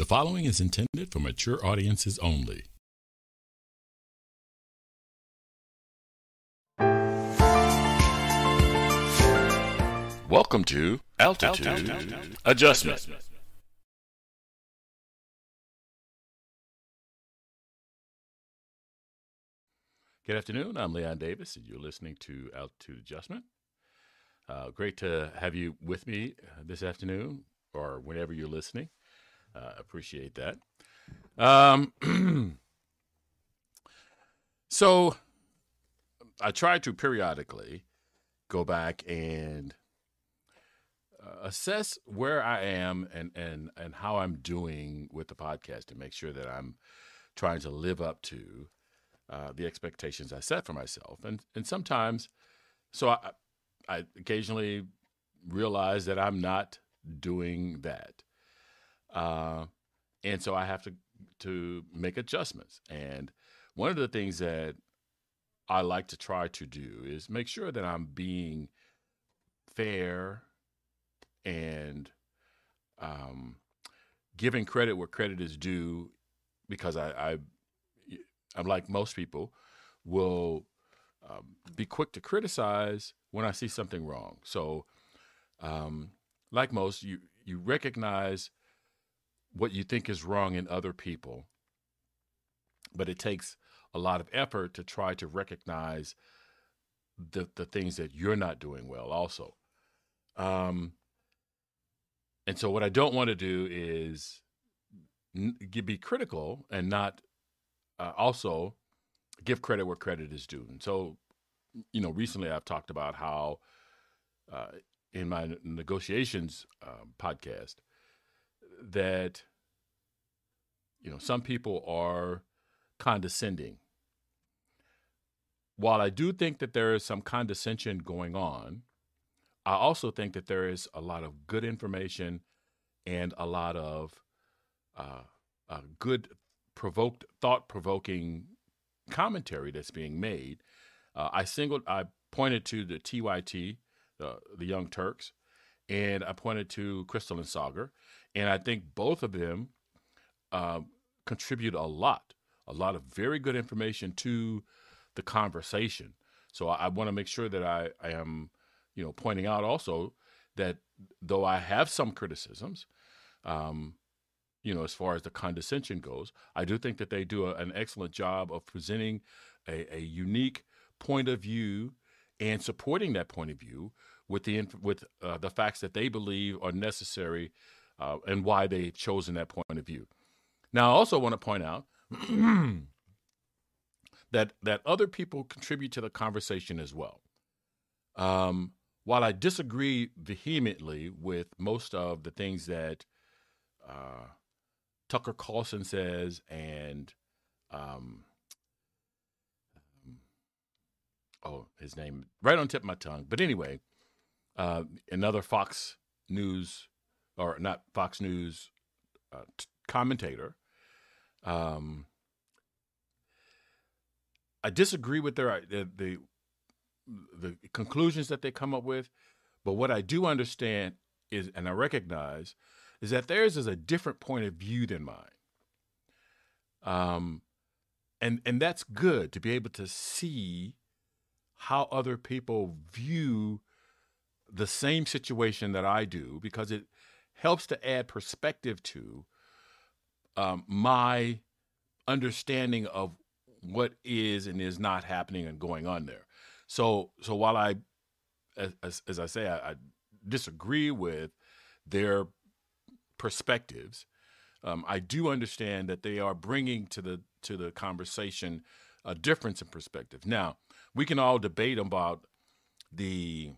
The following is intended for mature audiences only. Welcome to Altitude Adjustment. Good afternoon. I'm Leon Davis, and you're listening to Altitude Adjustment. Great to have you with me this afternoon or whenever you're listening. Appreciate that. So I try to periodically go back and assess where I am and how I'm doing with the podcast and make sure that I'm trying to live up to the expectations I set for myself. And sometimes, so I occasionally realize that I'm not doing that. And so I have to make adjustments. And one of the things that I like to try to do is make sure that I'm being fair and giving credit where credit is due, because I'm like most people, will be quick to criticize when I see something wrong. So like most, you recognize what you think is wrong in other people, but it takes a lot of effort to try to recognize the things that you're not doing well also. And so what I don't want to do is be critical and not also give credit where credit is due. And so, you know, recently I've talked about how in my negotiations podcast, that, you know, some people are condescending. While I do think that there is some condescension going on, I also think that there is a lot of good information and a lot of good thought-provoking commentary that's being made. I pointed to the TYT, the Young Turks, and I pointed to Crystal and Sagar. And I think both of them contribute a lot of very good information to the conversation. So I want to make sure that I am, you know, pointing out also that though I have some criticisms, you know, as far as the condescension goes, I do think that they do an excellent job of presenting a unique point of view and supporting that point of view with the facts that they believe are necessary and why they've chosen that point of view. Now, I also want to point out that other people contribute to the conversation as well. While I disagree vehemently with most of the things that Tucker Carlson says and, his name, right on tip of my tongue. But anyway, another Fox News or not Fox News commentator. I disagree with the conclusions that they come up with, but what I do understand is, and I recognize, is that theirs is a different point of view than mine. And that's good to be able to see how other people view the same situation that I do, because it helps to add perspective to my understanding of what is and is not happening and going on there. So while I disagree with their perspectives, I do understand that they are bringing to the conversation a difference in perspective. Now, we can all debate about the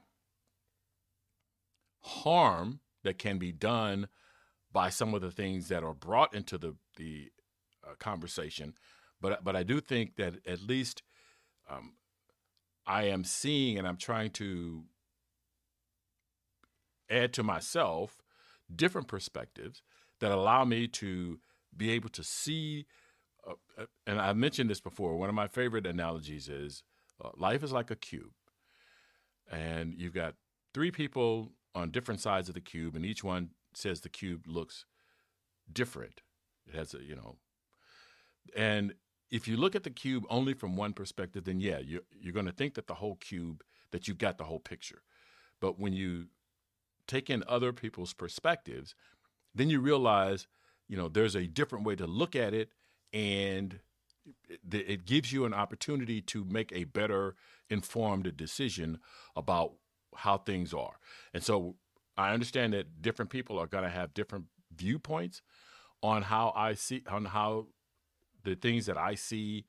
harm that can be done by some of the things that are brought into the conversation. But I do think that at least I am seeing, and I'm trying to add to myself, different perspectives that allow me to be able to see, and I mentioned this before, one of my favorite analogies is life is like a cube. And you've got three people on different sides of the cube, and each one says the cube looks different It has a, you know, and if you look at the cube only from one perspective, then yeah, you're going to think that the whole cube, that you've got the whole picture. But when you take in other people's perspectives, then you realize, you know, there's a different way to look at it, and it gives you an opportunity to make a better informed decision about how things are. And so I understand that different people are going to have different viewpoints on how I see, on how the things that I see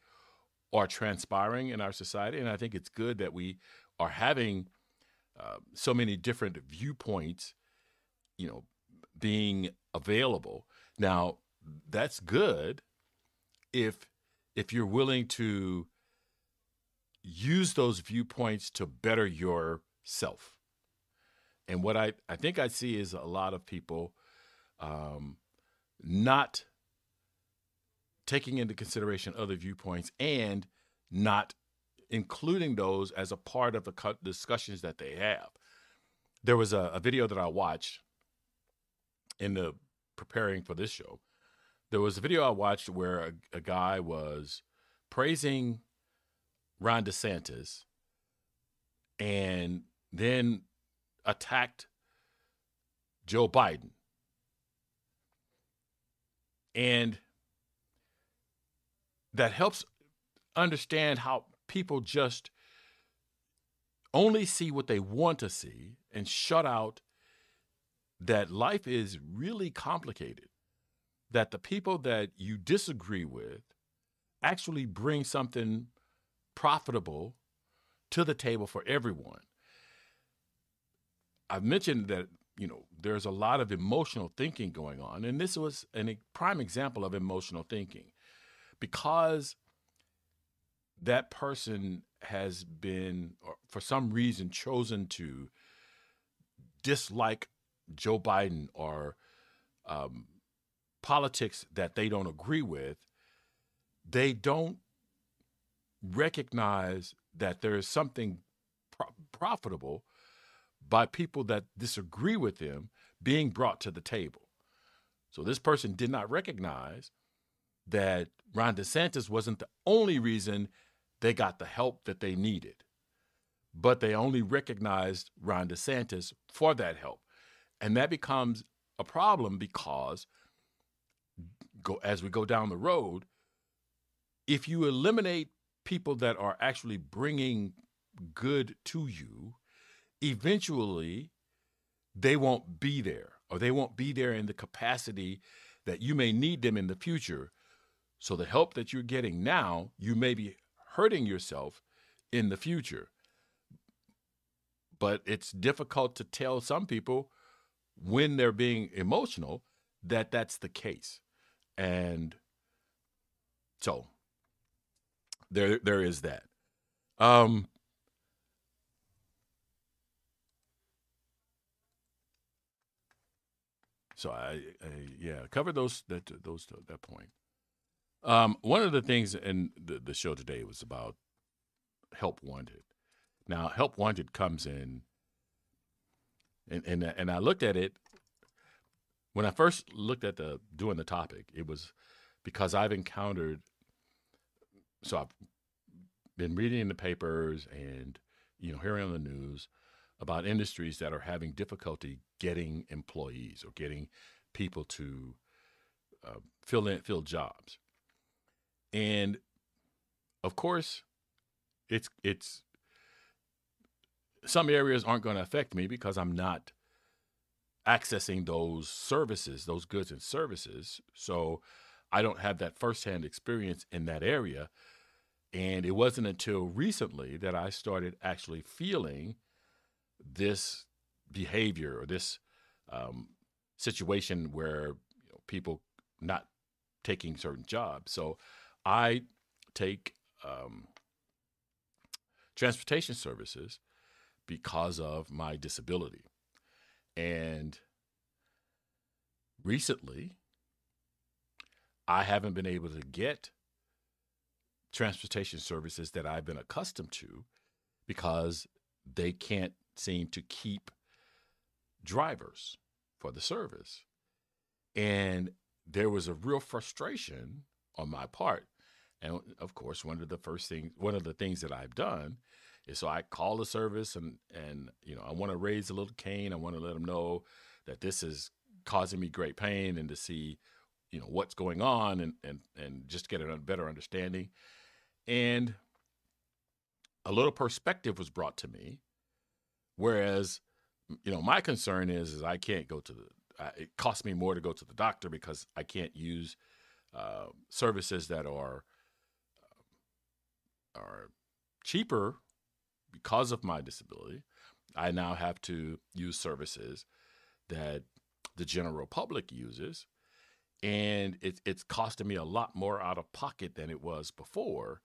are transpiring in our society. And I think it's good that we are having so many different viewpoints, you know, being available. Now, that's good if you're willing to use those viewpoints to better yourself. And what I think I see is a lot of people not taking into consideration other viewpoints and not including those as a part of the discussions that they have. There was a video that I watched in the preparing for this show. There was a video I watched where a guy was praising Ron DeSantis and then attacked Joe Biden. And that helps understand how people just only see what they want to see and shut out that life is really complicated, that the people that you disagree with actually bring something profitable to the table for everyone. I've mentioned that, you know, there's a lot of emotional thinking going on, and this was a prime example of emotional thinking, because that person has been, or for some reason, chosen to dislike Joe Biden or politics that they don't agree with. They don't recognize that there is something profitable by people that disagree with them being brought to the table. So this person did not recognize that Ron DeSantis wasn't the only reason they got the help that they needed, but they only recognized Ron DeSantis for that help. And that becomes a problem, because as we go down the road, if you eliminate people that are actually bringing good to you, eventually they won't be there, or they won't be there in the capacity that you may need them in the future. So the help that you're getting now, you may be hurting yourself in the future. But it's difficult to tell some people when they're being emotional that that's the case. And so there is that. So I covered those that point. One of the things in the show today was about help wanted. Now, help wanted comes in, and I looked at it when I first looked at doing the topic. It was because I've encountered. So I've been reading in the papers and, you know, hearing on the news about industries that are having difficulty getting employees or getting people to fill jobs. And of course, it's some areas aren't going to affect me because I'm not accessing those services, those goods and services. So I don't have that firsthand experience in that area. And it wasn't until recently that I started actually feeling this behavior or this situation where, you know, people not taking certain jobs. So I take transportation services because of my disability. And recently, I haven't been able to get transportation services that I've been accustomed to because they can't seem to keep drivers for the service. And there was a real frustration on my part. And of course, one of the things that I've done is, so I call the service and you know, I want to raise a little cane. I want to let them know that this is causing me great pain and to see, you know, what's going on and just get a better understanding. And a little perspective was brought to me. Whereas, you know, my concern is I can't go to it costs me more to go to the doctor because I can't use services that are cheaper because of my disability. I now have to use services that the general public uses, and it's costing me a lot more out of pocket than it was before.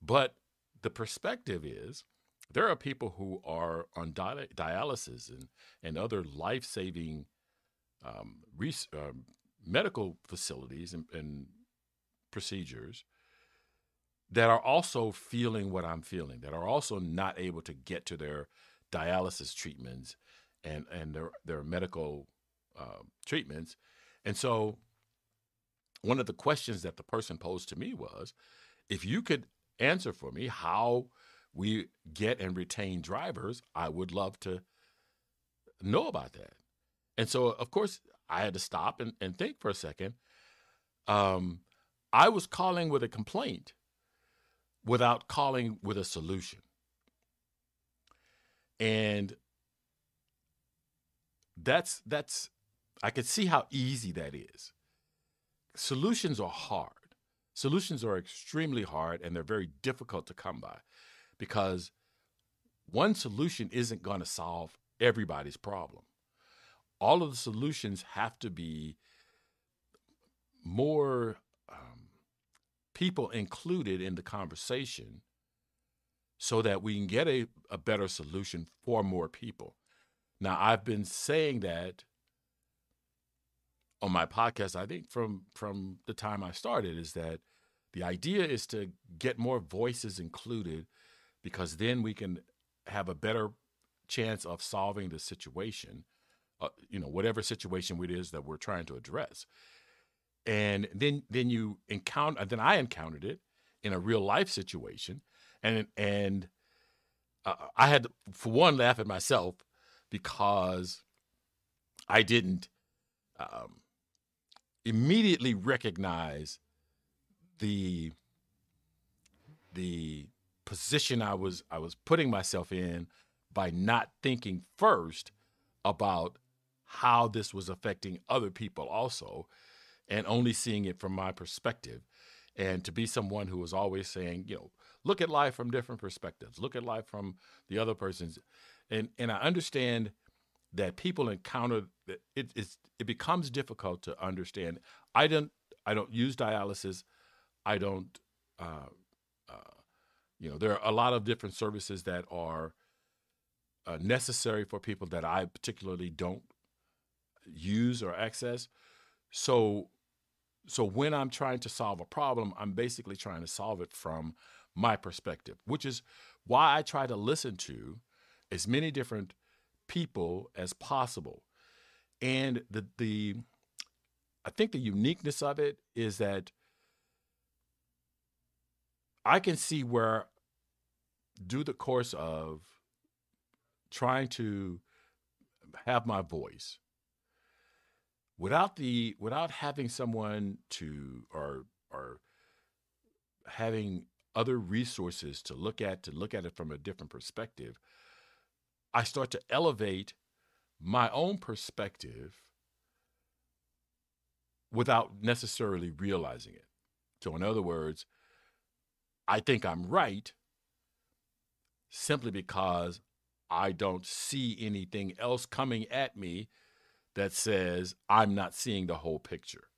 But the perspective is there are people who are on dialysis and other life-saving medical facilities and procedures that are also feeling what I'm feeling, that are also not able to get to their dialysis treatments and their medical treatments. And so one of the questions that the person posed to me was, if you could answer for me how we get and retain drivers, I would love to know about that. And so, of course, I had to stop and think for a second. I was calling with a complaint without calling with a solution. And that's I could see how easy that is. Solutions are hard. Solutions are extremely hard, and they're very difficult to come by because one solution isn't going to solve everybody's problem. All of the solutions have to be more people included in the conversation so that we can get a better solution for more people. Now, I've been saying that on my podcast, I think from the time I started, is that the idea is to get more voices included because then we can have a better chance of solving the situation, you know, whatever situation it is that we're trying to address. And then I encountered it in a real life situation, and I had to, for one, laugh at myself because I didn't immediately recognize the position I was putting myself in by not thinking first about how this was affecting other people also, and only seeing it from my perspective. And to be someone who was always saying, you know, look at life from different perspectives, look at life from the other person's. And I understand that people encounter it becomes difficult to understand. I don't use dialysis. I don't, you know, there are a lot of different services that are necessary for people that I particularly don't use or access. So when I'm trying to solve a problem, I'm basically trying to solve it from my perspective, which is why I try to listen to as many different people as possible. And I think the uniqueness of it is that I can see where, through the course of trying to have my voice, without having someone to, or having other resources to look at it from a different perspective, I start to elevate my own perspective without necessarily realizing it. So in other words, I think I'm right simply because I don't see anything else coming at me that says I'm not seeing the whole picture.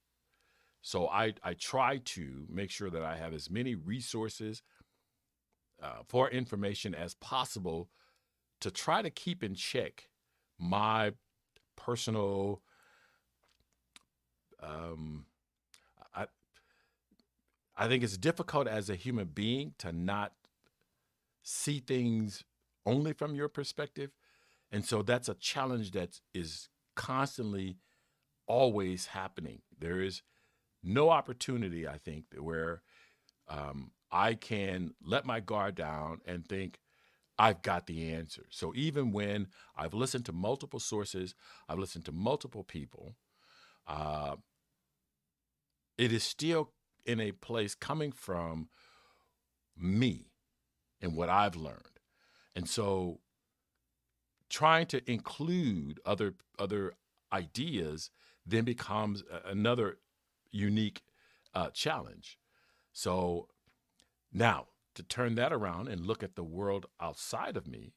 So I try to make sure that I have as many resources for information as possible to try to keep in check my personal I think it's difficult as a human being to not see things only from your perspective. And so that's a challenge that is constantly always happening. There is no opportunity, I think, where I can let my guard down and think I've got the answer. So even when I've listened to multiple sources, I've listened to multiple people, it is still in a place coming from me and what I've learned. And so trying to include other ideas then becomes another unique challenge. So now to turn that around and look at the world outside of me,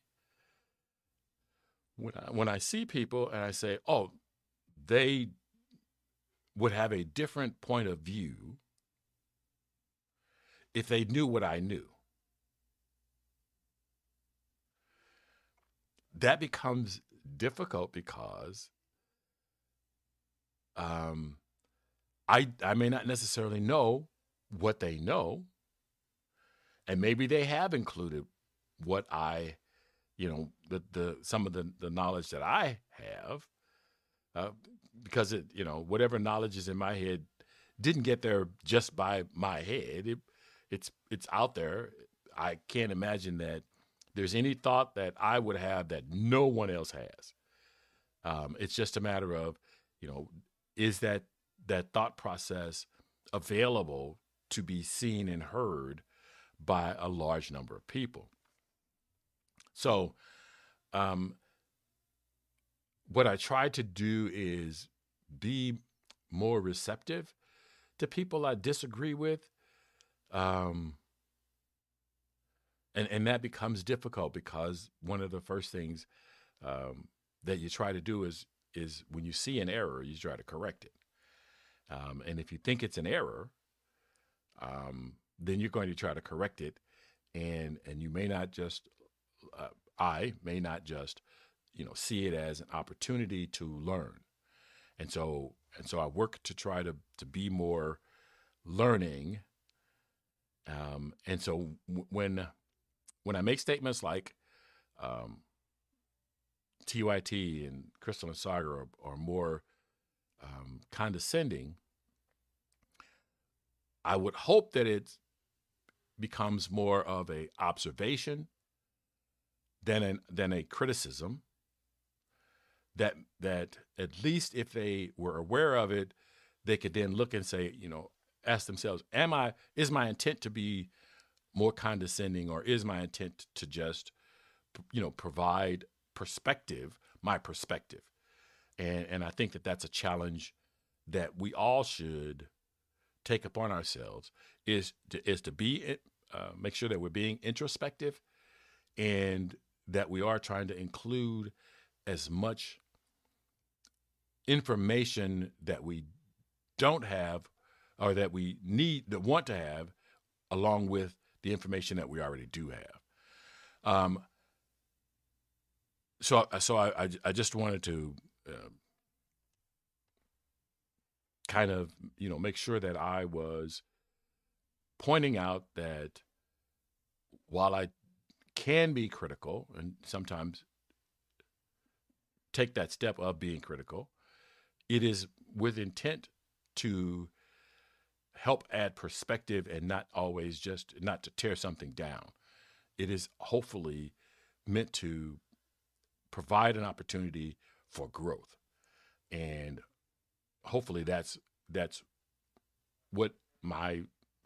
when I see people and I say, oh, they would have a different point of view if they knew what I knew. That becomes difficult because I may not necessarily know what they know, and maybe they have included what I, you know, some of the knowledge that I have, because it, you know, whatever knowledge is in my head didn't get there just by my head. It's out there. I can't imagine that there's any thought that I would have that no one else has. It's just a matter of, you know, is that thought process available to be seen and heard by a large number of people? So what I try to do is be more receptive to people I disagree with. And that becomes difficult because one of the first things that you try to do is when you see an error, you try to correct it. And if you think it's an error, then you're going to try to correct it. And you may not just, I may not just, you know, see it as an opportunity to learn. And so I work to try to be more learning. And so when I make statements like TYT and Crystal and Sagar are more condescending, I would hope that it becomes more of an observation than a criticism. That at least if they were aware of it, they could then look and say, you know, ask themselves, is my intent to be more condescending, or is my intent to just, you know, provide perspective, my perspective? And I think that that's a challenge that we all should take upon ourselves, is to be, make sure that we're being introspective and that we are trying to include as much information that we don't have or that we want to have, along with the information that we already do have. So I just wanted to kind of, you know, make sure that I was pointing out that while I can be critical and sometimes take that step of being critical, it is with intent to help add perspective and not always just not to tear something down. It is hopefully meant to provide an opportunity for growth. And hopefully that's what my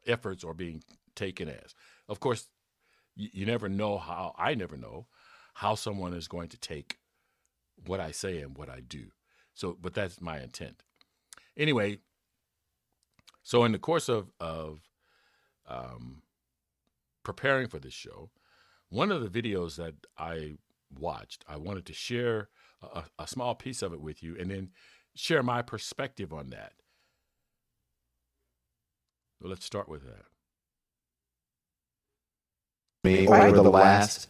efforts are being taken as. Of course, you never know I never know how someone is going to take what I say and what I do. So, but that's my intent. Anyway, so in the course of preparing for this show, one of the videos that I watched, I wanted to share a small piece of it with you and then share my perspective on that. So let's start with that. Over the last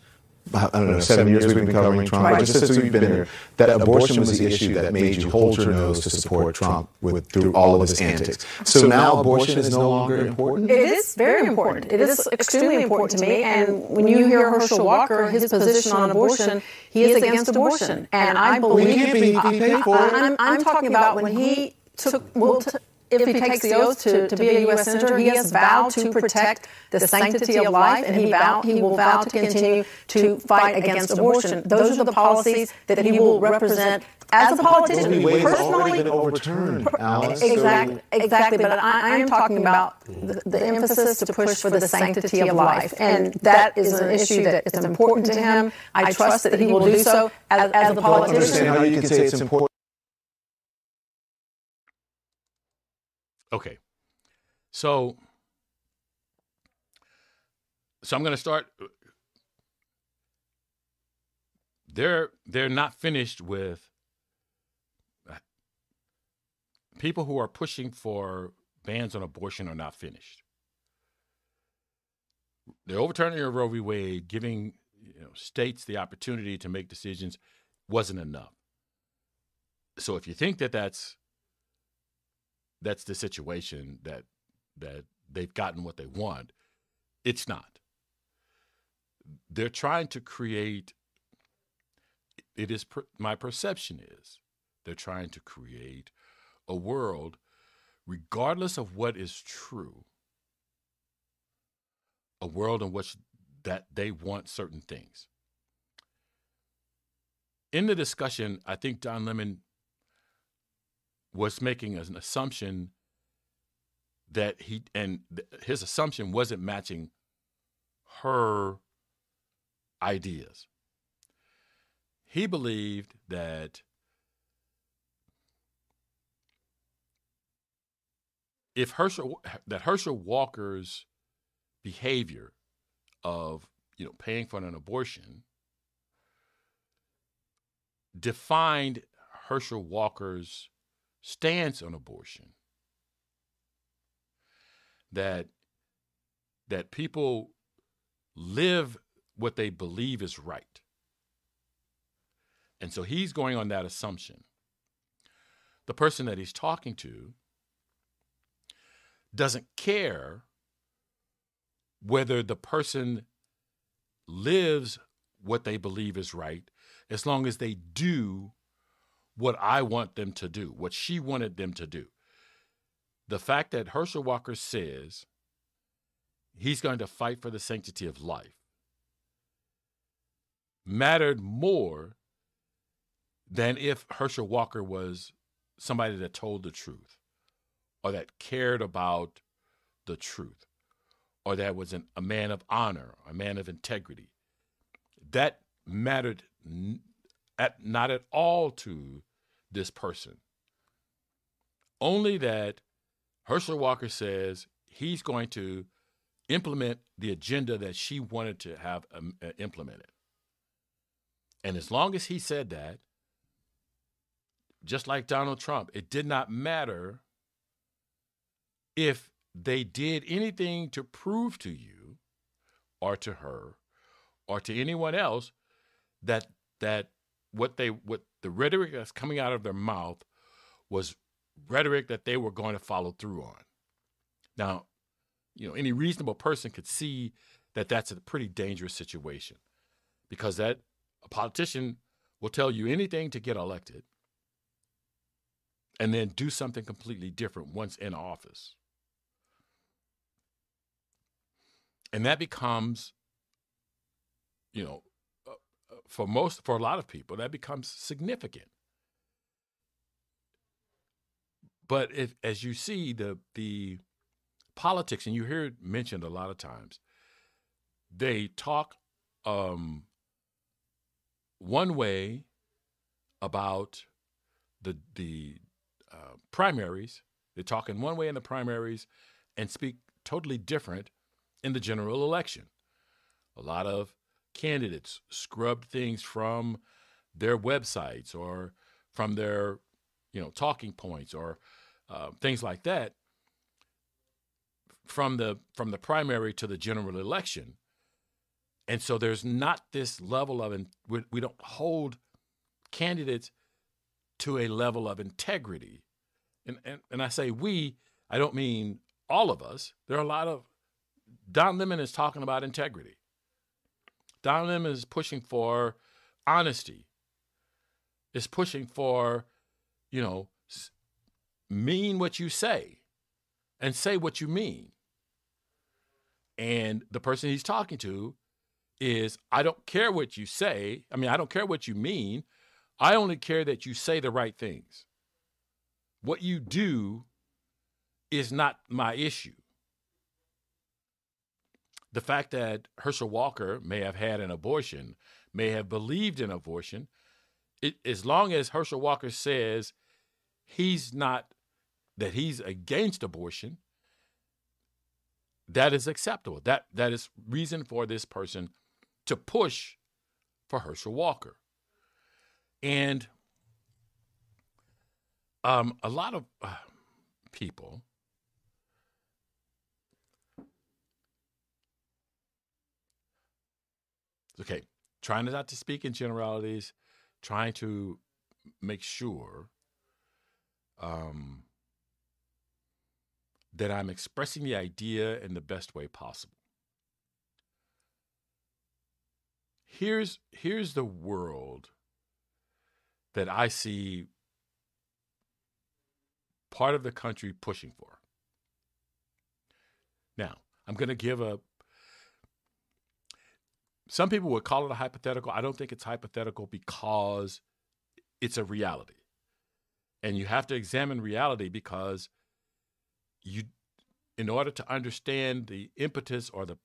I don't know, 7 years we've been covering Trump, right, just since we've been here, that abortion was the issue that made you hold your nose to support Trump through all of his antics. So now abortion is no longer important? It is very important. It is extremely important to me. And when you hear Herschel Walker, his position on abortion, he is against abortion. And I believe... I'm talking about when he took... If he takes the oath to be a U.S. Senator, he has vowed to protect the sanctity of life, and he will vow to continue to fight against abortion. Those are the policies that he will represent as a politician. Personally, already been overturned, Alice. Exactly. But I am talking about the emphasis to push for the sanctity of life, and that is an issue that is important to him. I trust that he will do so as a politician. I understand how you can say it's important. Okay, so I'm going to start. They're not finished with people who are pushing for bans on abortion are not finished. They're overturning Roe v. Wade, giving states the opportunity to make decisions wasn't enough. So if you think that that's the situation that they've gotten what they want. It's not. They're trying to create, my perception is, they're trying to create a world, regardless of what is true, a world in which that they want certain things. In the discussion, I think Don Lemon was making an assumption that his assumption wasn't matching her ideas. He believed that if Herschel Walker's behavior of paying for an abortion defined Herschel Walker's stance on abortion, that people live what they believe is right. And so he's going on that assumption. The person that he's talking to doesn't care whether the person lives what they believe is right, as long as they do what I want them to do, what she wanted them to do. The fact that Herschel Walker says he's going to fight for the sanctity of life mattered more than if Herschel Walker was somebody that told the truth or that cared about the truth or that was a man of honor, a man of integrity. That mattered not at all to this person. Only that Herschel Walker says he's going to implement the agenda that she wanted to have implemented. And as long as he said that, just like Donald Trump, it did not matter if they did anything to prove to you or to her or to anyone else that what the rhetoric that's coming out of their mouth was rhetoric that they were going to follow through on. Now, any reasonable person could see that that's a pretty dangerous situation, because that a politician will tell you anything to get elected and then do something completely different once in office. And that becomes, for a lot of people, that becomes significant. But as you see the politics, and you hear it mentioned a lot of times, they talk one way about the primaries. They talk in one way in the primaries and speak totally different in the general election. A lot of candidates scrubbed things from their websites or from their, talking points or things like that from the primary to the general election. And so there's not this level of, we don't hold candidates to a level of integrity. And I say we, I don't mean all of us. There are a lot of, Don Lemon is talking about integrity. Don Lemon is pushing for honesty. Is pushing for, you know, mean what you say and say what you mean. And the person he's talking to is, I don't care what you say. I mean, I don't care what you mean. I only care that you say the right things. What you do is not my issue. The fact that Herschel Walker may have had an abortion, may have believed in abortion, as long as Herschel Walker says he's not, that he's against abortion, that is acceptable. That is reason for this person to push for Herschel Walker. And a lot of people okay, trying not to speak in generalities, trying to make sure that I'm expressing the idea in the best way possible. Here's the world that I see part of the country pushing for. Now, I'm going to give a, some people would call it a hypothetical. I don't think it's hypothetical because it's a reality. And you have to examine reality because you, in order to understand the impetus or the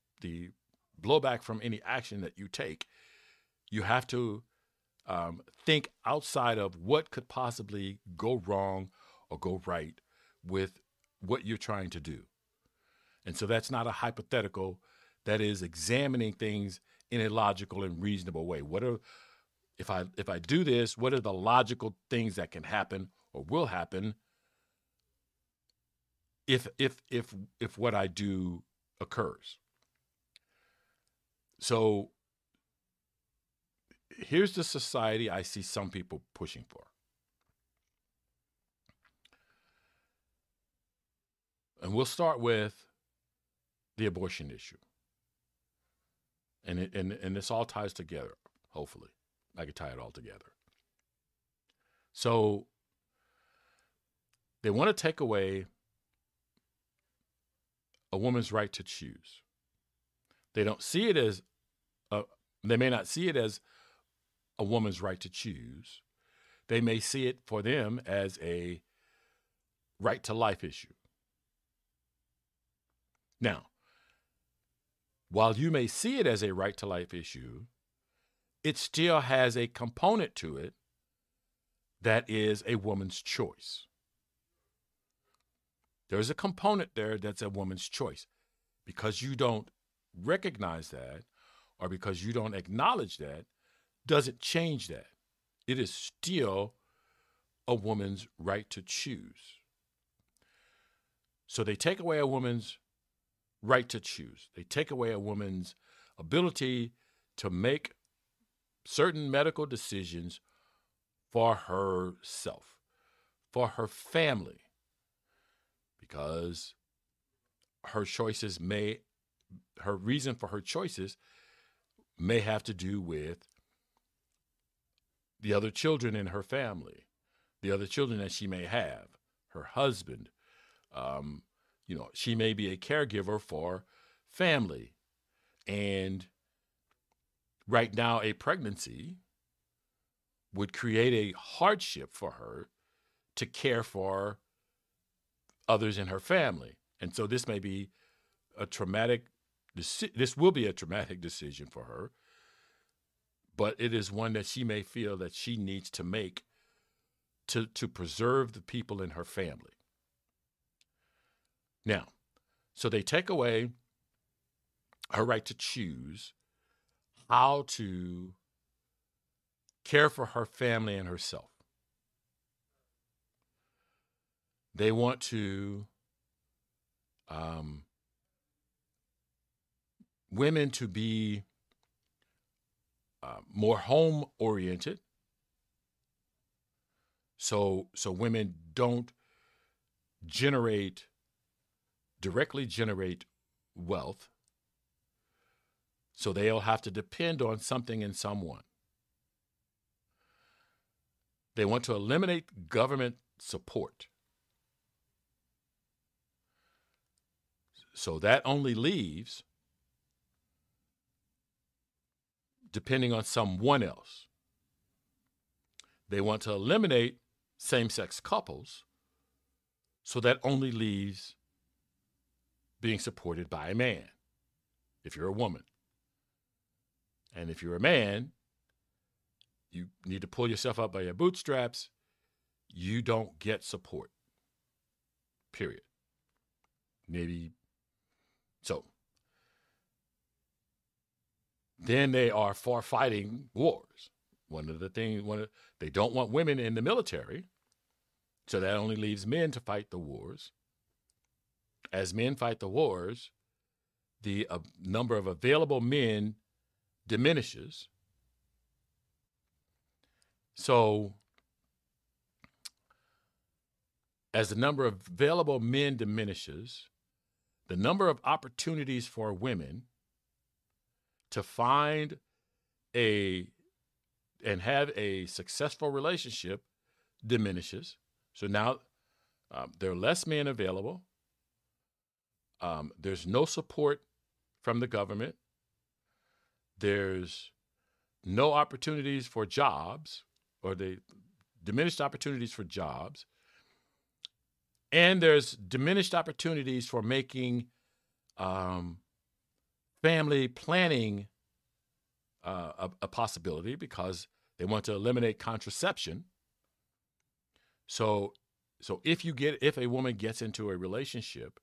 blowback from any action that you take, you have to think outside of what could possibly go wrong or go right with what you're trying to do. And so that's not a hypothetical. That is examining things in a logical and reasonable way. What are, if I do this, what are the logical things that can happen or will happen if what I do occurs? So here's the society I see some people pushing for. And we'll start with the abortion issue. And this all ties together, hopefully. I could tie it all together. So they want to take away a woman's right to choose. They don't see it as, they may not see it as a woman's right to choose. They may see it for them as a right to life issue. Now, while you may see it as a right to life issue, it still has a component to it that is a woman's choice. There's a component there that's a woman's choice. Because you don't recognize that or because you don't acknowledge that doesn't change that. It is still a woman's right to choose. So they take away a woman's right to choose. They take away a woman's ability to make certain medical decisions for herself, for her family, because her choices may, her reason for her choices may have to do with the other children in her family, the other children that she may have, her husband, you know, she may be a caregiver for family. And right now, a pregnancy would create a hardship for her to care for others in her family. And so this may be a traumatic, this will be a traumatic decision for her, but it is one that she may feel that she needs to make to preserve the people in her family. Now, so they take away her right to choose how to care for her family and herself. They want to, women to be more home-oriented. So women don't directly generate wealth. So they'll have to depend on something and someone. They want to eliminate government support. So that only leaves depending on someone else. They want to eliminate same-sex couples, so that only leaves being supported by a man, if you're a woman. And if you're a man, you need to pull yourself up by your bootstraps. You don't get support, period. Maybe so. Then they are for fighting wars. They don't want women in the military, so that only leaves men to fight the wars. As men fight the wars, the number of available men diminishes. So as the number of available men diminishes, the number of opportunities for women to find and have a successful relationship diminishes. So now there are less men available. There's no support from the government. There's no opportunities for jobs, or the diminished opportunities for jobs. And there's diminished opportunities for making family planning a possibility, because they want to eliminate contraception. So if a woman gets into a relationship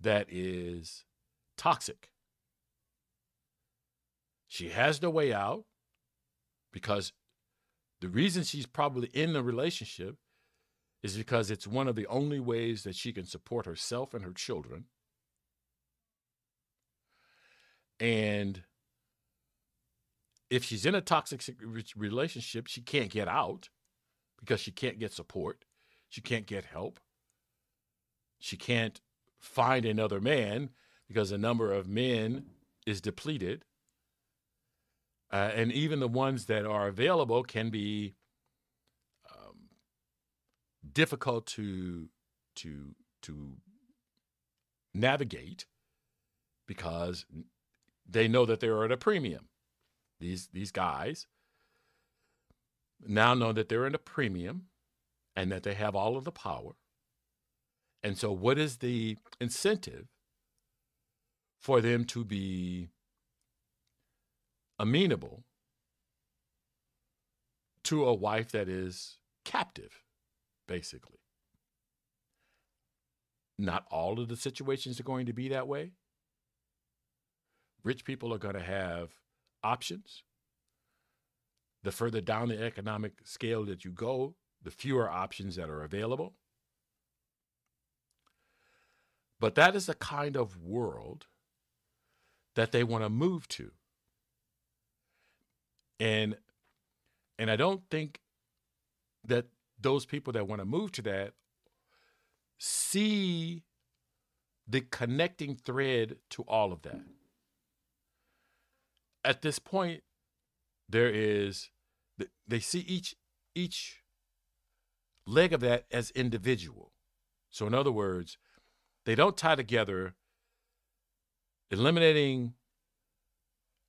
that is toxic, she has no way out, because the reason she's probably in the relationship is because it's one of the only ways that she can support herself and her children. And if she's in a toxic relationship, she can't get out, because she can't get support. She can't get help. She can't find another man, because the number of men is depleted. And even the ones that are available can be difficult to navigate, because they know that they are at a premium. These guys now know that they're at a premium and that they have all of the power. And so what is the incentive for them to be amenable to a wife that is captive, basically? Not all of the situations are going to be that way. Rich people are going to have options. The further down the economic scale that you go, the fewer options that are available. But that is the kind of world that they want to move to. And I don't think that those people that want to move to that see the connecting thread to all of that. At this point, they see each leg of that as individual. So in other words, they don't tie together eliminating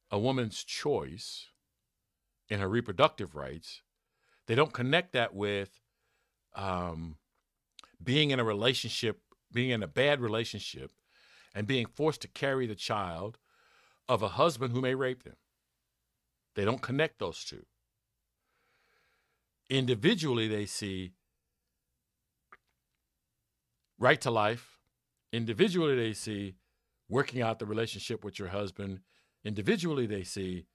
a woman's choice in her reproductive rights. They don't connect that with being in a relationship, being in a bad relationship, and being forced to carry the child of a husband who may rape them. They don't connect those two. Individually, they see right to life. Individually, they see working out the relationship with your husband. Individually, they see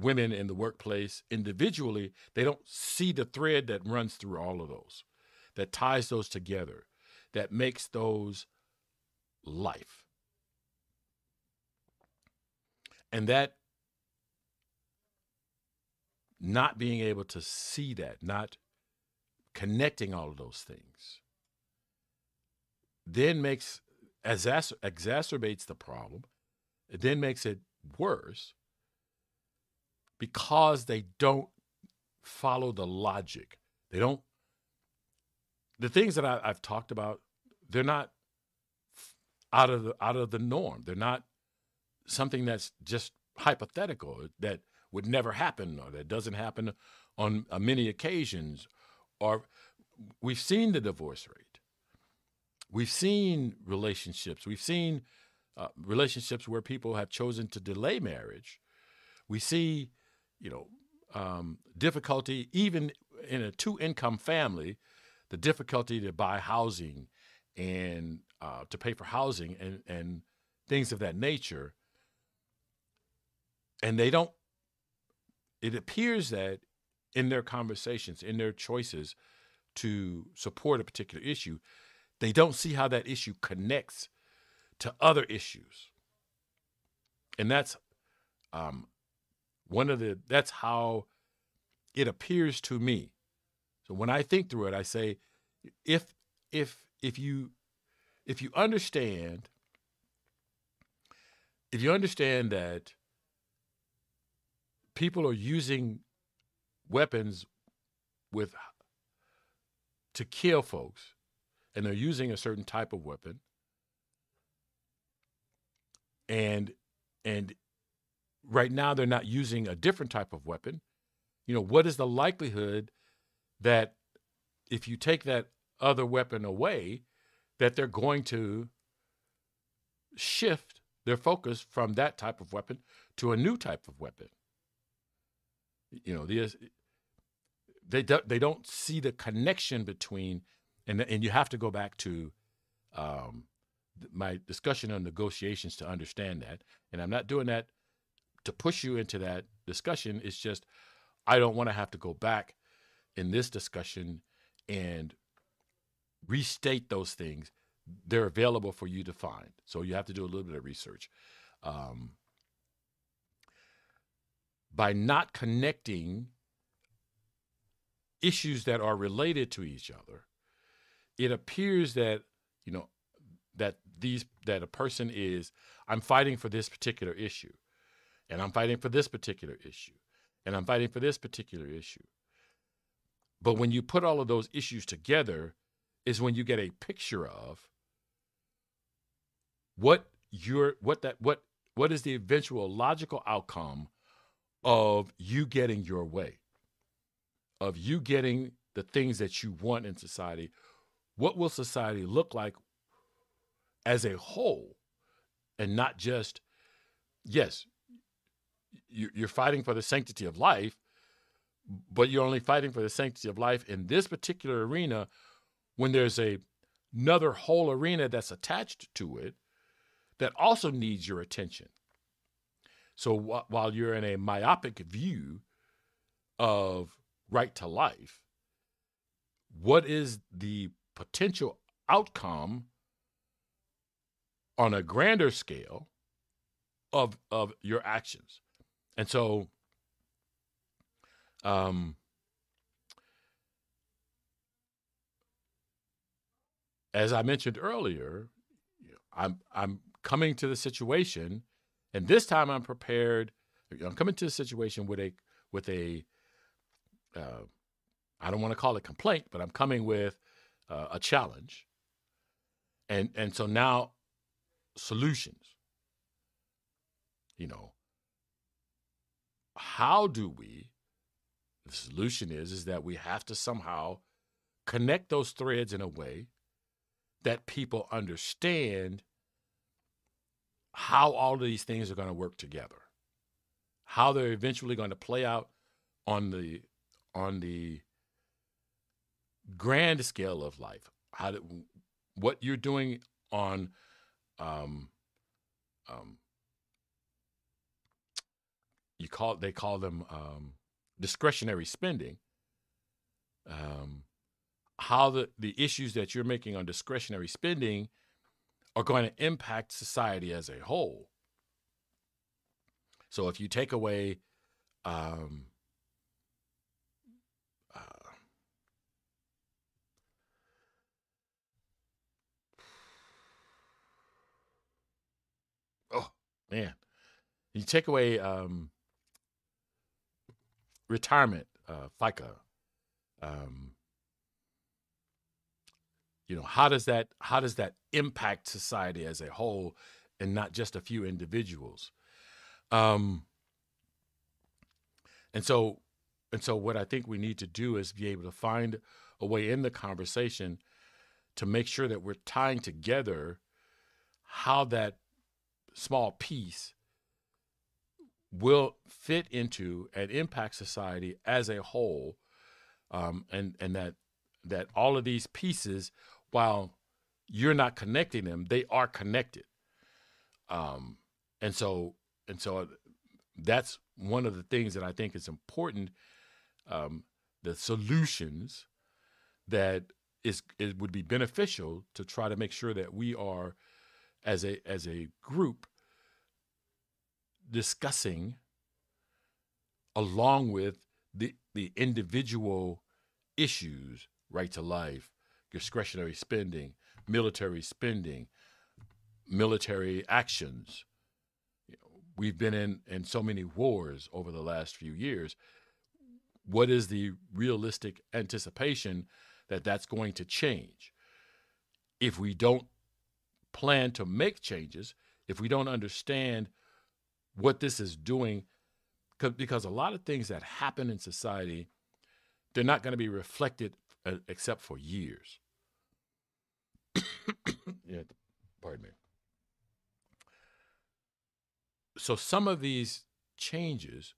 women in the workplace. Individually, they don't see the thread that runs through all of those, that ties those together, that makes those life. And that not being able to see that, not connecting all of those things, then makes, exacerbates the problem. It then makes it worse because they don't follow the logic. They don't, the things that I've talked about, they're not out of the norm. They're not something that's just hypothetical, that would never happen or that doesn't happen on many occasions. Or we've seen the divorce rate. We've seen relationships. We've seen relationships where people have chosen to delay marriage. We see, you know, difficulty even in a two-income family, the difficulty to buy housing and to pay for housing and things of that nature. And they don't, it appears that in their conversations, in their choices to support a particular issue, they don't see how that issue connects to other issues. And that's that's how it appears to me. So when I think through it, I say, if you understand that people are using weapons to kill folks, and they're using a certain type of weapon, and right now they're not using a different type of weapon, you know, what is the likelihood that if you take that other weapon away, that they're going to shift their focus from that type of weapon to a new type of weapon? You know, they don't see the connection between, and you have to go back to my discussion on negotiations to understand that. And I'm not doing that to push you into that discussion. It's just, I don't want to have to go back in this discussion and restate those things. They're available for you to find. So you have to do a little bit of research. By not connecting issues that are related to each other, it appears that, you know, that a person is, I'm fighting for this particular issue, and I'm fighting for this particular issue, and I'm fighting for this particular issue. But when you put all of those issues together is when you get a picture of what is the eventual logical outcome of you getting your way, of you getting the things that you want in society. What will society look like as a whole, and not just, yes, you're fighting for the sanctity of life, but you're only fighting for the sanctity of life in this particular arena when there's another whole arena that's attached to it that also needs your attention. So while you're in a myopic view of right to life, what is the potential outcome on a grander scale of your actions? And so as I mentioned earlier, I'm coming to the situation. And this time I'm prepared. I'm coming to the situation with a I don't want to call it complaint, but I'm coming with a challenge. And so now solutions. You know, how do we, the solution is that we have to somehow connect those threads in a way that people understand how all of these things are going to work together, how they're eventually going to play out on the grand scale of life, what you're doing on they call them discretionary spending, how the issues that you're making on discretionary spending are going to impact society as a whole. So if you take away Man, you take away retirement, FICA. You know, how does that impact society as a whole and not just a few individuals? And so what I think we need to do is be able to find a way in the conversation to make sure that we're tying together how that small piece will fit into and impact society as a whole, and that all of these pieces, while you're not connecting them, they are connected. And so that's one of the things that I think is important. The solutions that it would be beneficial to try to make sure that we are, as a group, discussing along with the individual issues: right to life, discretionary spending, military spending, military actions. We've been in so many wars over the last few years. What is the realistic anticipation that that's going to change? If we don't plan to make changes, if we don't understand what this is doing, because a lot of things that happen in society, they're not going to be reflected except for years. Yeah, pardon me. So some of these changes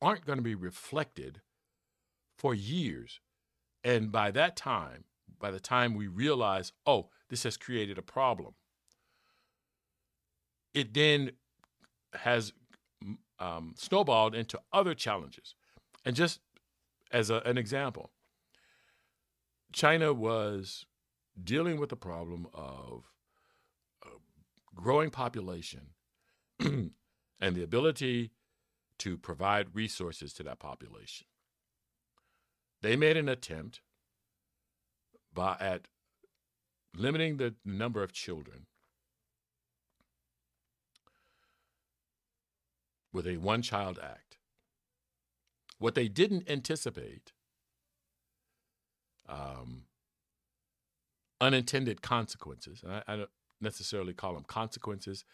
aren't going to be reflected for years. And by that time, by the time we realize, oh, this has created a problem, it then has snowballed into other challenges. And just as an example, China was dealing with the problem of a growing population and the ability to provide resources to that population. They made an attempt at limiting the number of children with a one-child act. What they didn't anticipate, unintended consequences, and I don't necessarily call them consequences,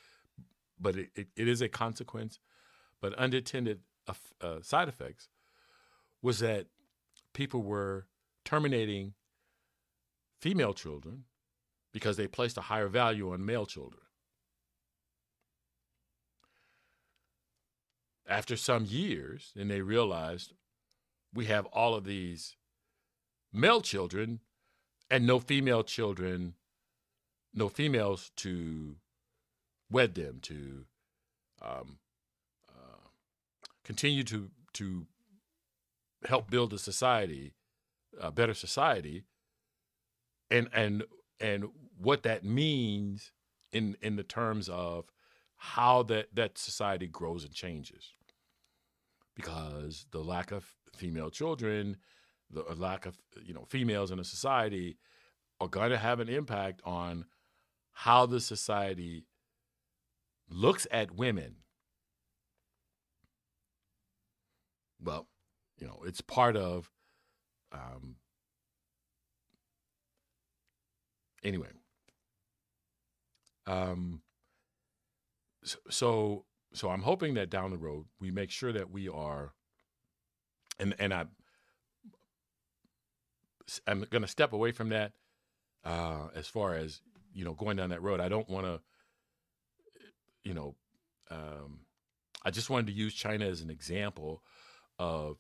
but it is a consequence, but unintended side effects, was that people were terminating female children because they placed a higher value on male children. After some years, then they realized we have all of these male children and no female children, no females to wed them, to continue to help build a society, a better society, and what that means in the terms of how that society grows and changes, because the lack of female children, the lack of females in a society, are going to have an impact on how the society looks at women. Well, it's part of, anyway. So I'm hoping that down the road, we make sure that we are, and I'm going to step away from that as far as, going down that road. I don't want to, I just wanted to use China as an example of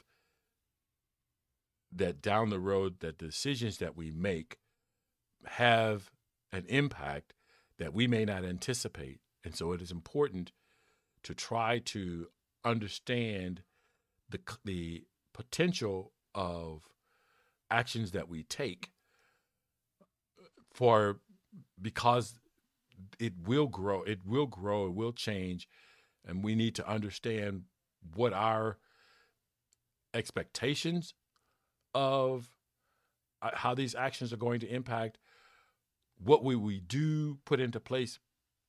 that down the road, that the decisions that we make have an impact that we may not anticipate. And so it is important to try to understand the potential of actions that we take, because it will grow, it will change, and we need to understand what our expectations of how these actions are going to impact, what will we do, put into place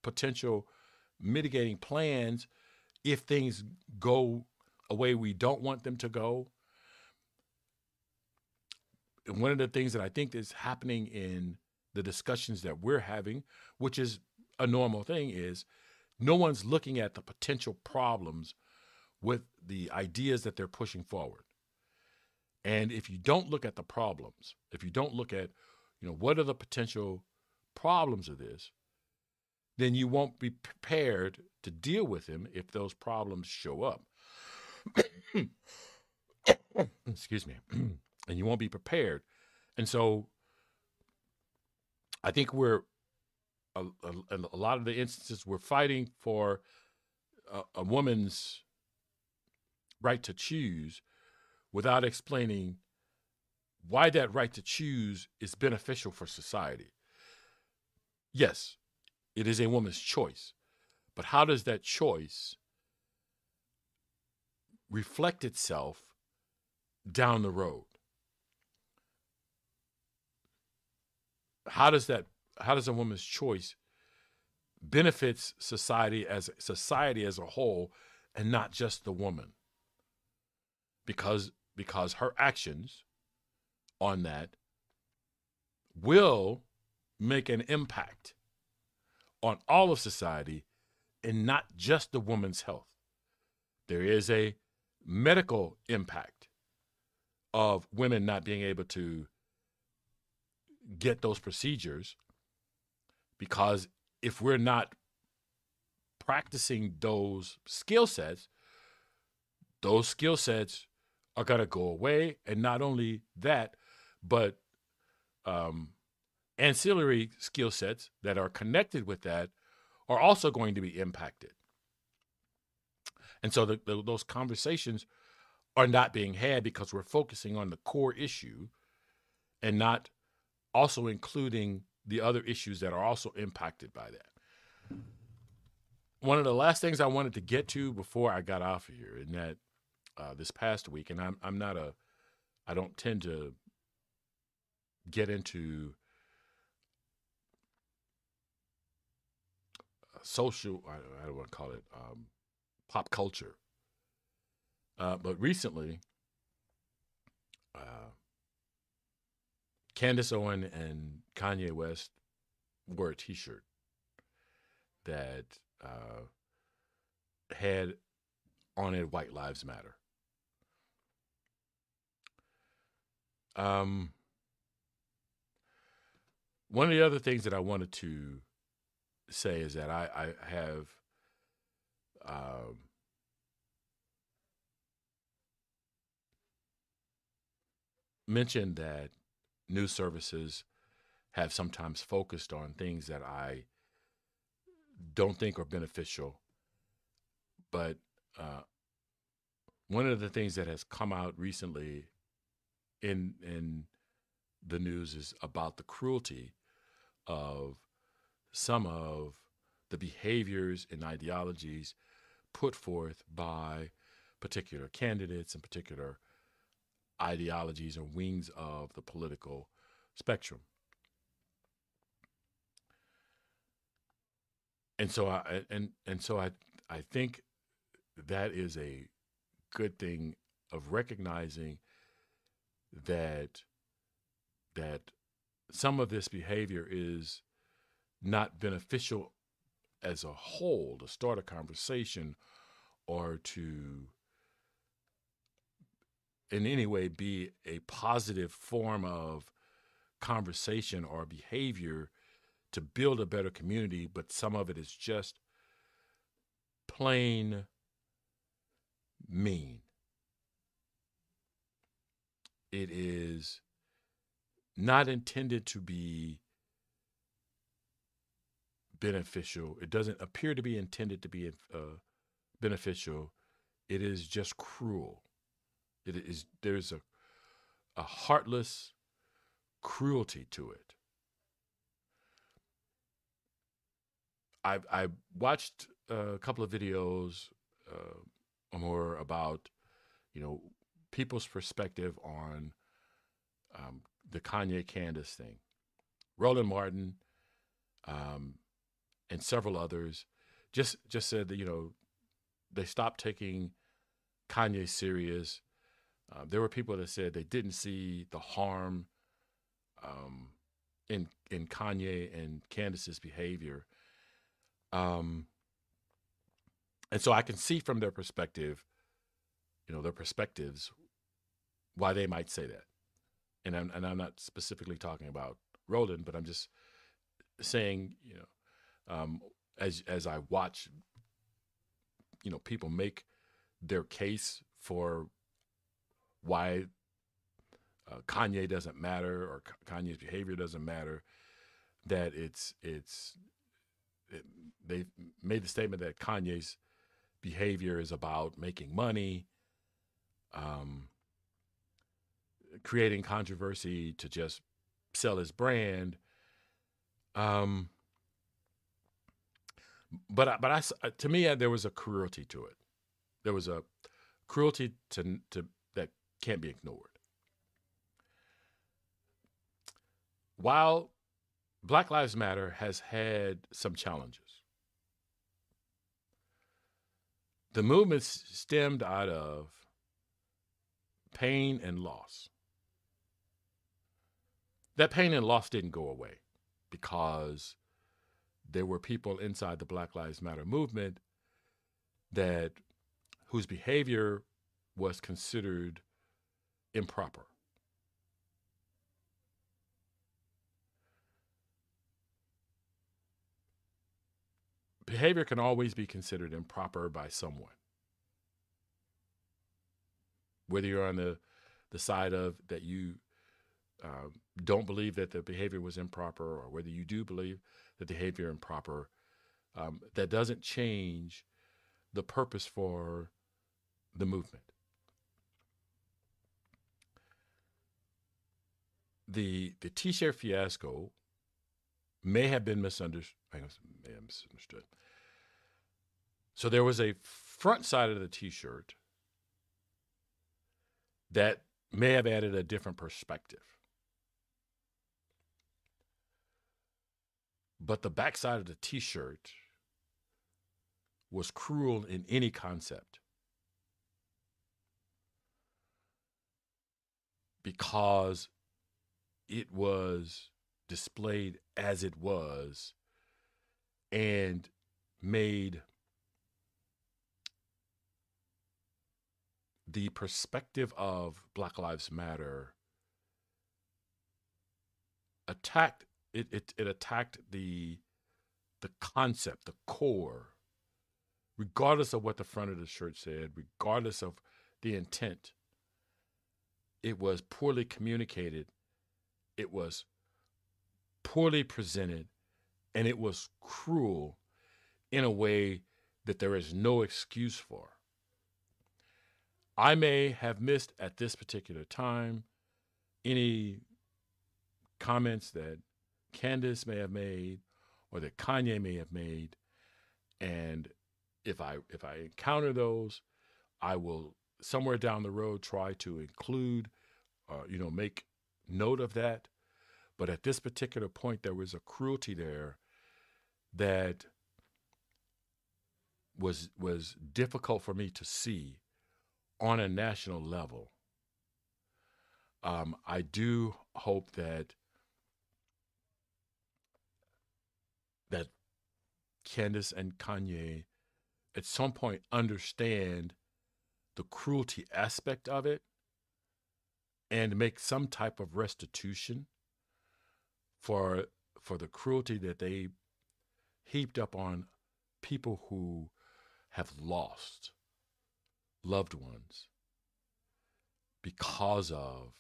potential mitigating plans if things go a way we don't want them to go. And one of the things that I think is happening in the discussions that we're having, which is a normal thing, is no one's looking at the potential problems with the ideas that they're pushing forward. And if you don't look at the problems, if you don't look at, you know, what are the potential problems of this, then you won't be prepared to deal with them if those problems show up. Excuse me. And you won't be prepared. And so I think we're, a lot of the instances, we're fighting for a woman's right to choose without explaining why that right to choose is beneficial for society. Yes, it is a woman's choice, but how does that choice reflect itself down the road? How does a woman's choice benefits society as a whole, and not just the woman? Because her actions on that will make an impact on all of society and not just the woman's health. There is a medical impact of women not being able to get those procedures, because if we're not practicing those skill sets are going to go away. And not only that, but ancillary skill sets that are connected with that are also going to be impacted. And so those conversations are not being had because we're focusing on the core issue and not also including the other issues that are also impacted by that. One of the last things I wanted to get to before I got off of here, and that this past week, and I don't tend to get into social, I don't want to call it pop culture, but recently, Candace Owens and Kanye West wore a T-shirt that had on it "White Lives Matter." One of the other things that I wanted to say is that I have mentioned that news services have sometimes focused on things that I don't think are beneficial. But one of the things that has come out recently in the news is about the cruelty of some of the behaviors and ideologies put forth by particular candidates and particular ideologies and wings of the political spectrum. And so I think that is a good thing of recognizing that some of this behavior is not beneficial as a whole, to start a conversation or to in any way be a positive form of conversation or behavior to build a better community. But some of it is just plain mean. It is not intended to be beneficial. It doesn't appear to be intended to be beneficial. It is just cruel. It is, there's a heartless cruelty to it. I watched a couple of videos more about, you know, people's perspective on the Kanye Candace thing. Roland Martin and several others just said that, you know, they stopped taking Kanye serious. There were people that said they didn't see the harm in Kanye and Candace's behavior. And so I can see from their perspective, you know, their perspectives, why they might say that. And I'm not specifically talking about Roland, but I'm just saying, you know, as I watch, you know, people make their case for why Kanye doesn't matter or Kanye's behavior doesn't matter, that they made the statement that Kanye's behavior is about making money, creating controversy to just sell his brand. But to me, there was a cruelty to it. There was a cruelty to that can't be ignored. While Black Lives Matter has had some challenges, the movement stemmed out of pain and loss. That pain and loss didn't go away because there were people inside the Black Lives Matter movement whose behavior was considered improper. Behavior can always be considered improper by someone. Whether you're on the side of that you don't believe that the behavior was improper, or whether you do believe the behavior improper, that doesn't change the purpose for the movement. The T-shirt fiasco may have been misunderstood. So there was a front side of the T-shirt that may have added a different perspective. But the backside of the T-shirt was cruel in any concept, because it was displayed as it was and made the perspective of Black Lives Matter attacked. It attacked the concept, the core, regardless of what the front of the shirt said, regardless of the intent. It was poorly communicated, it was poorly presented, and it was cruel in a way that there is no excuse for. I may have missed at this particular time any comments that Candace may have made or that Kanye may have made, and if I encounter those, I will somewhere down the road try to include, you know, make note of that. But at this particular point, there was a cruelty there that was difficult for me to see on a national level. I do hope that Candace and Kanye at some point understand the cruelty aspect of it and make some type of restitution for the cruelty that they heaped up on people who have lost loved ones because of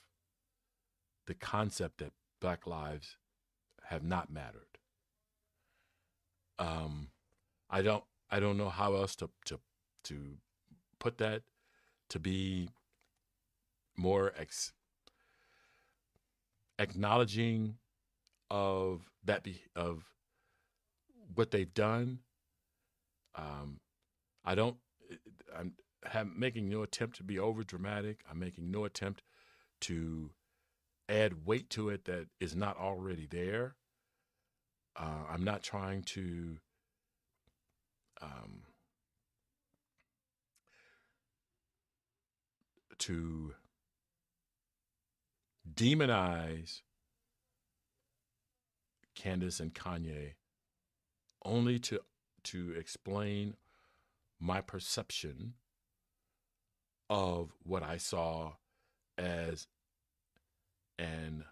the concept that Black lives have not mattered. I don't know how else to put that, to be more acknowledging of that, of what they've done. I'm making no attempt to be over dramatic. I'm making no attempt to add weight to it that is not already there. I'm not trying to to demonize Candace and Kanye only to explain my perception of what I saw as an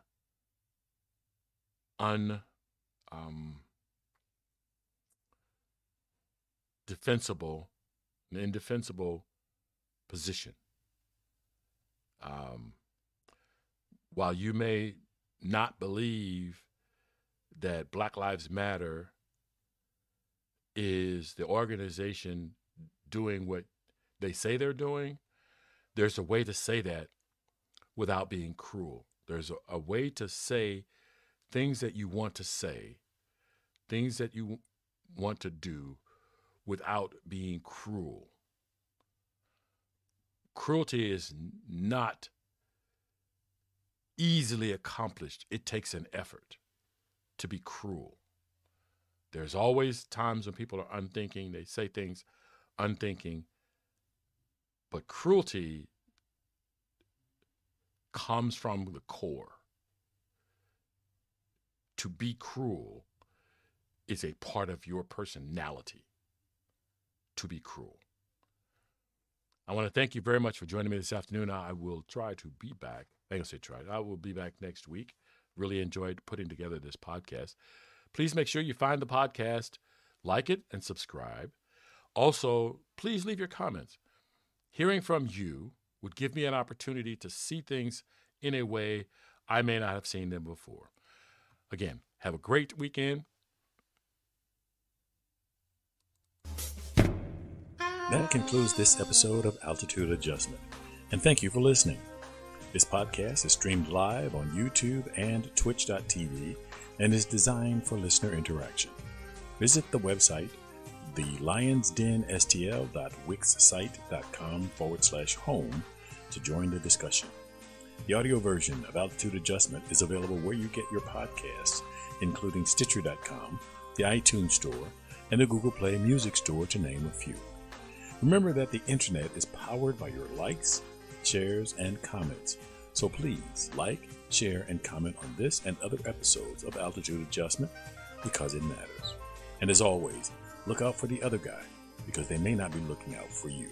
indefensible position. While you may not believe that Black Lives Matter is the organization doing what they say they're doing, there's a way to say that without being cruel. There's a way to say things that you want to say, things that you want to do without being cruel. Cruelty is not easily accomplished. It takes an effort to be cruel. There's always times when people are unthinking, they say things unthinking, but cruelty comes from the core. To be cruel is a part of your personality, to be cruel. I want to thank you very much for joining me this afternoon. I will try to be back. I ain't gonna say try. I will be back next week. Really enjoyed putting together this podcast. Please make sure you find the podcast, like it, and subscribe. Also, please leave your comments. Hearing from you would give me an opportunity to see things in a way I may not have seen them before. Again, have a great weekend. That concludes this episode of Altitude Adjustment, and thank you for listening. This podcast is streamed live on YouTube and Twitch.tv and is designed for listener interaction. Visit the website, thelionsdenstl.wixsite.com/home, to join the discussion. The audio version of Altitude Adjustment is available where you get your podcasts, including Stitcher.com, the iTunes Store, and the Google Play Music Store, to name a few. Remember that the internet is powered by your likes, shares, and comments. So please like, share, and comment on this and other episodes of Altitude Adjustment, because it matters. And as always, look out for the other guy, because they may not be looking out for you.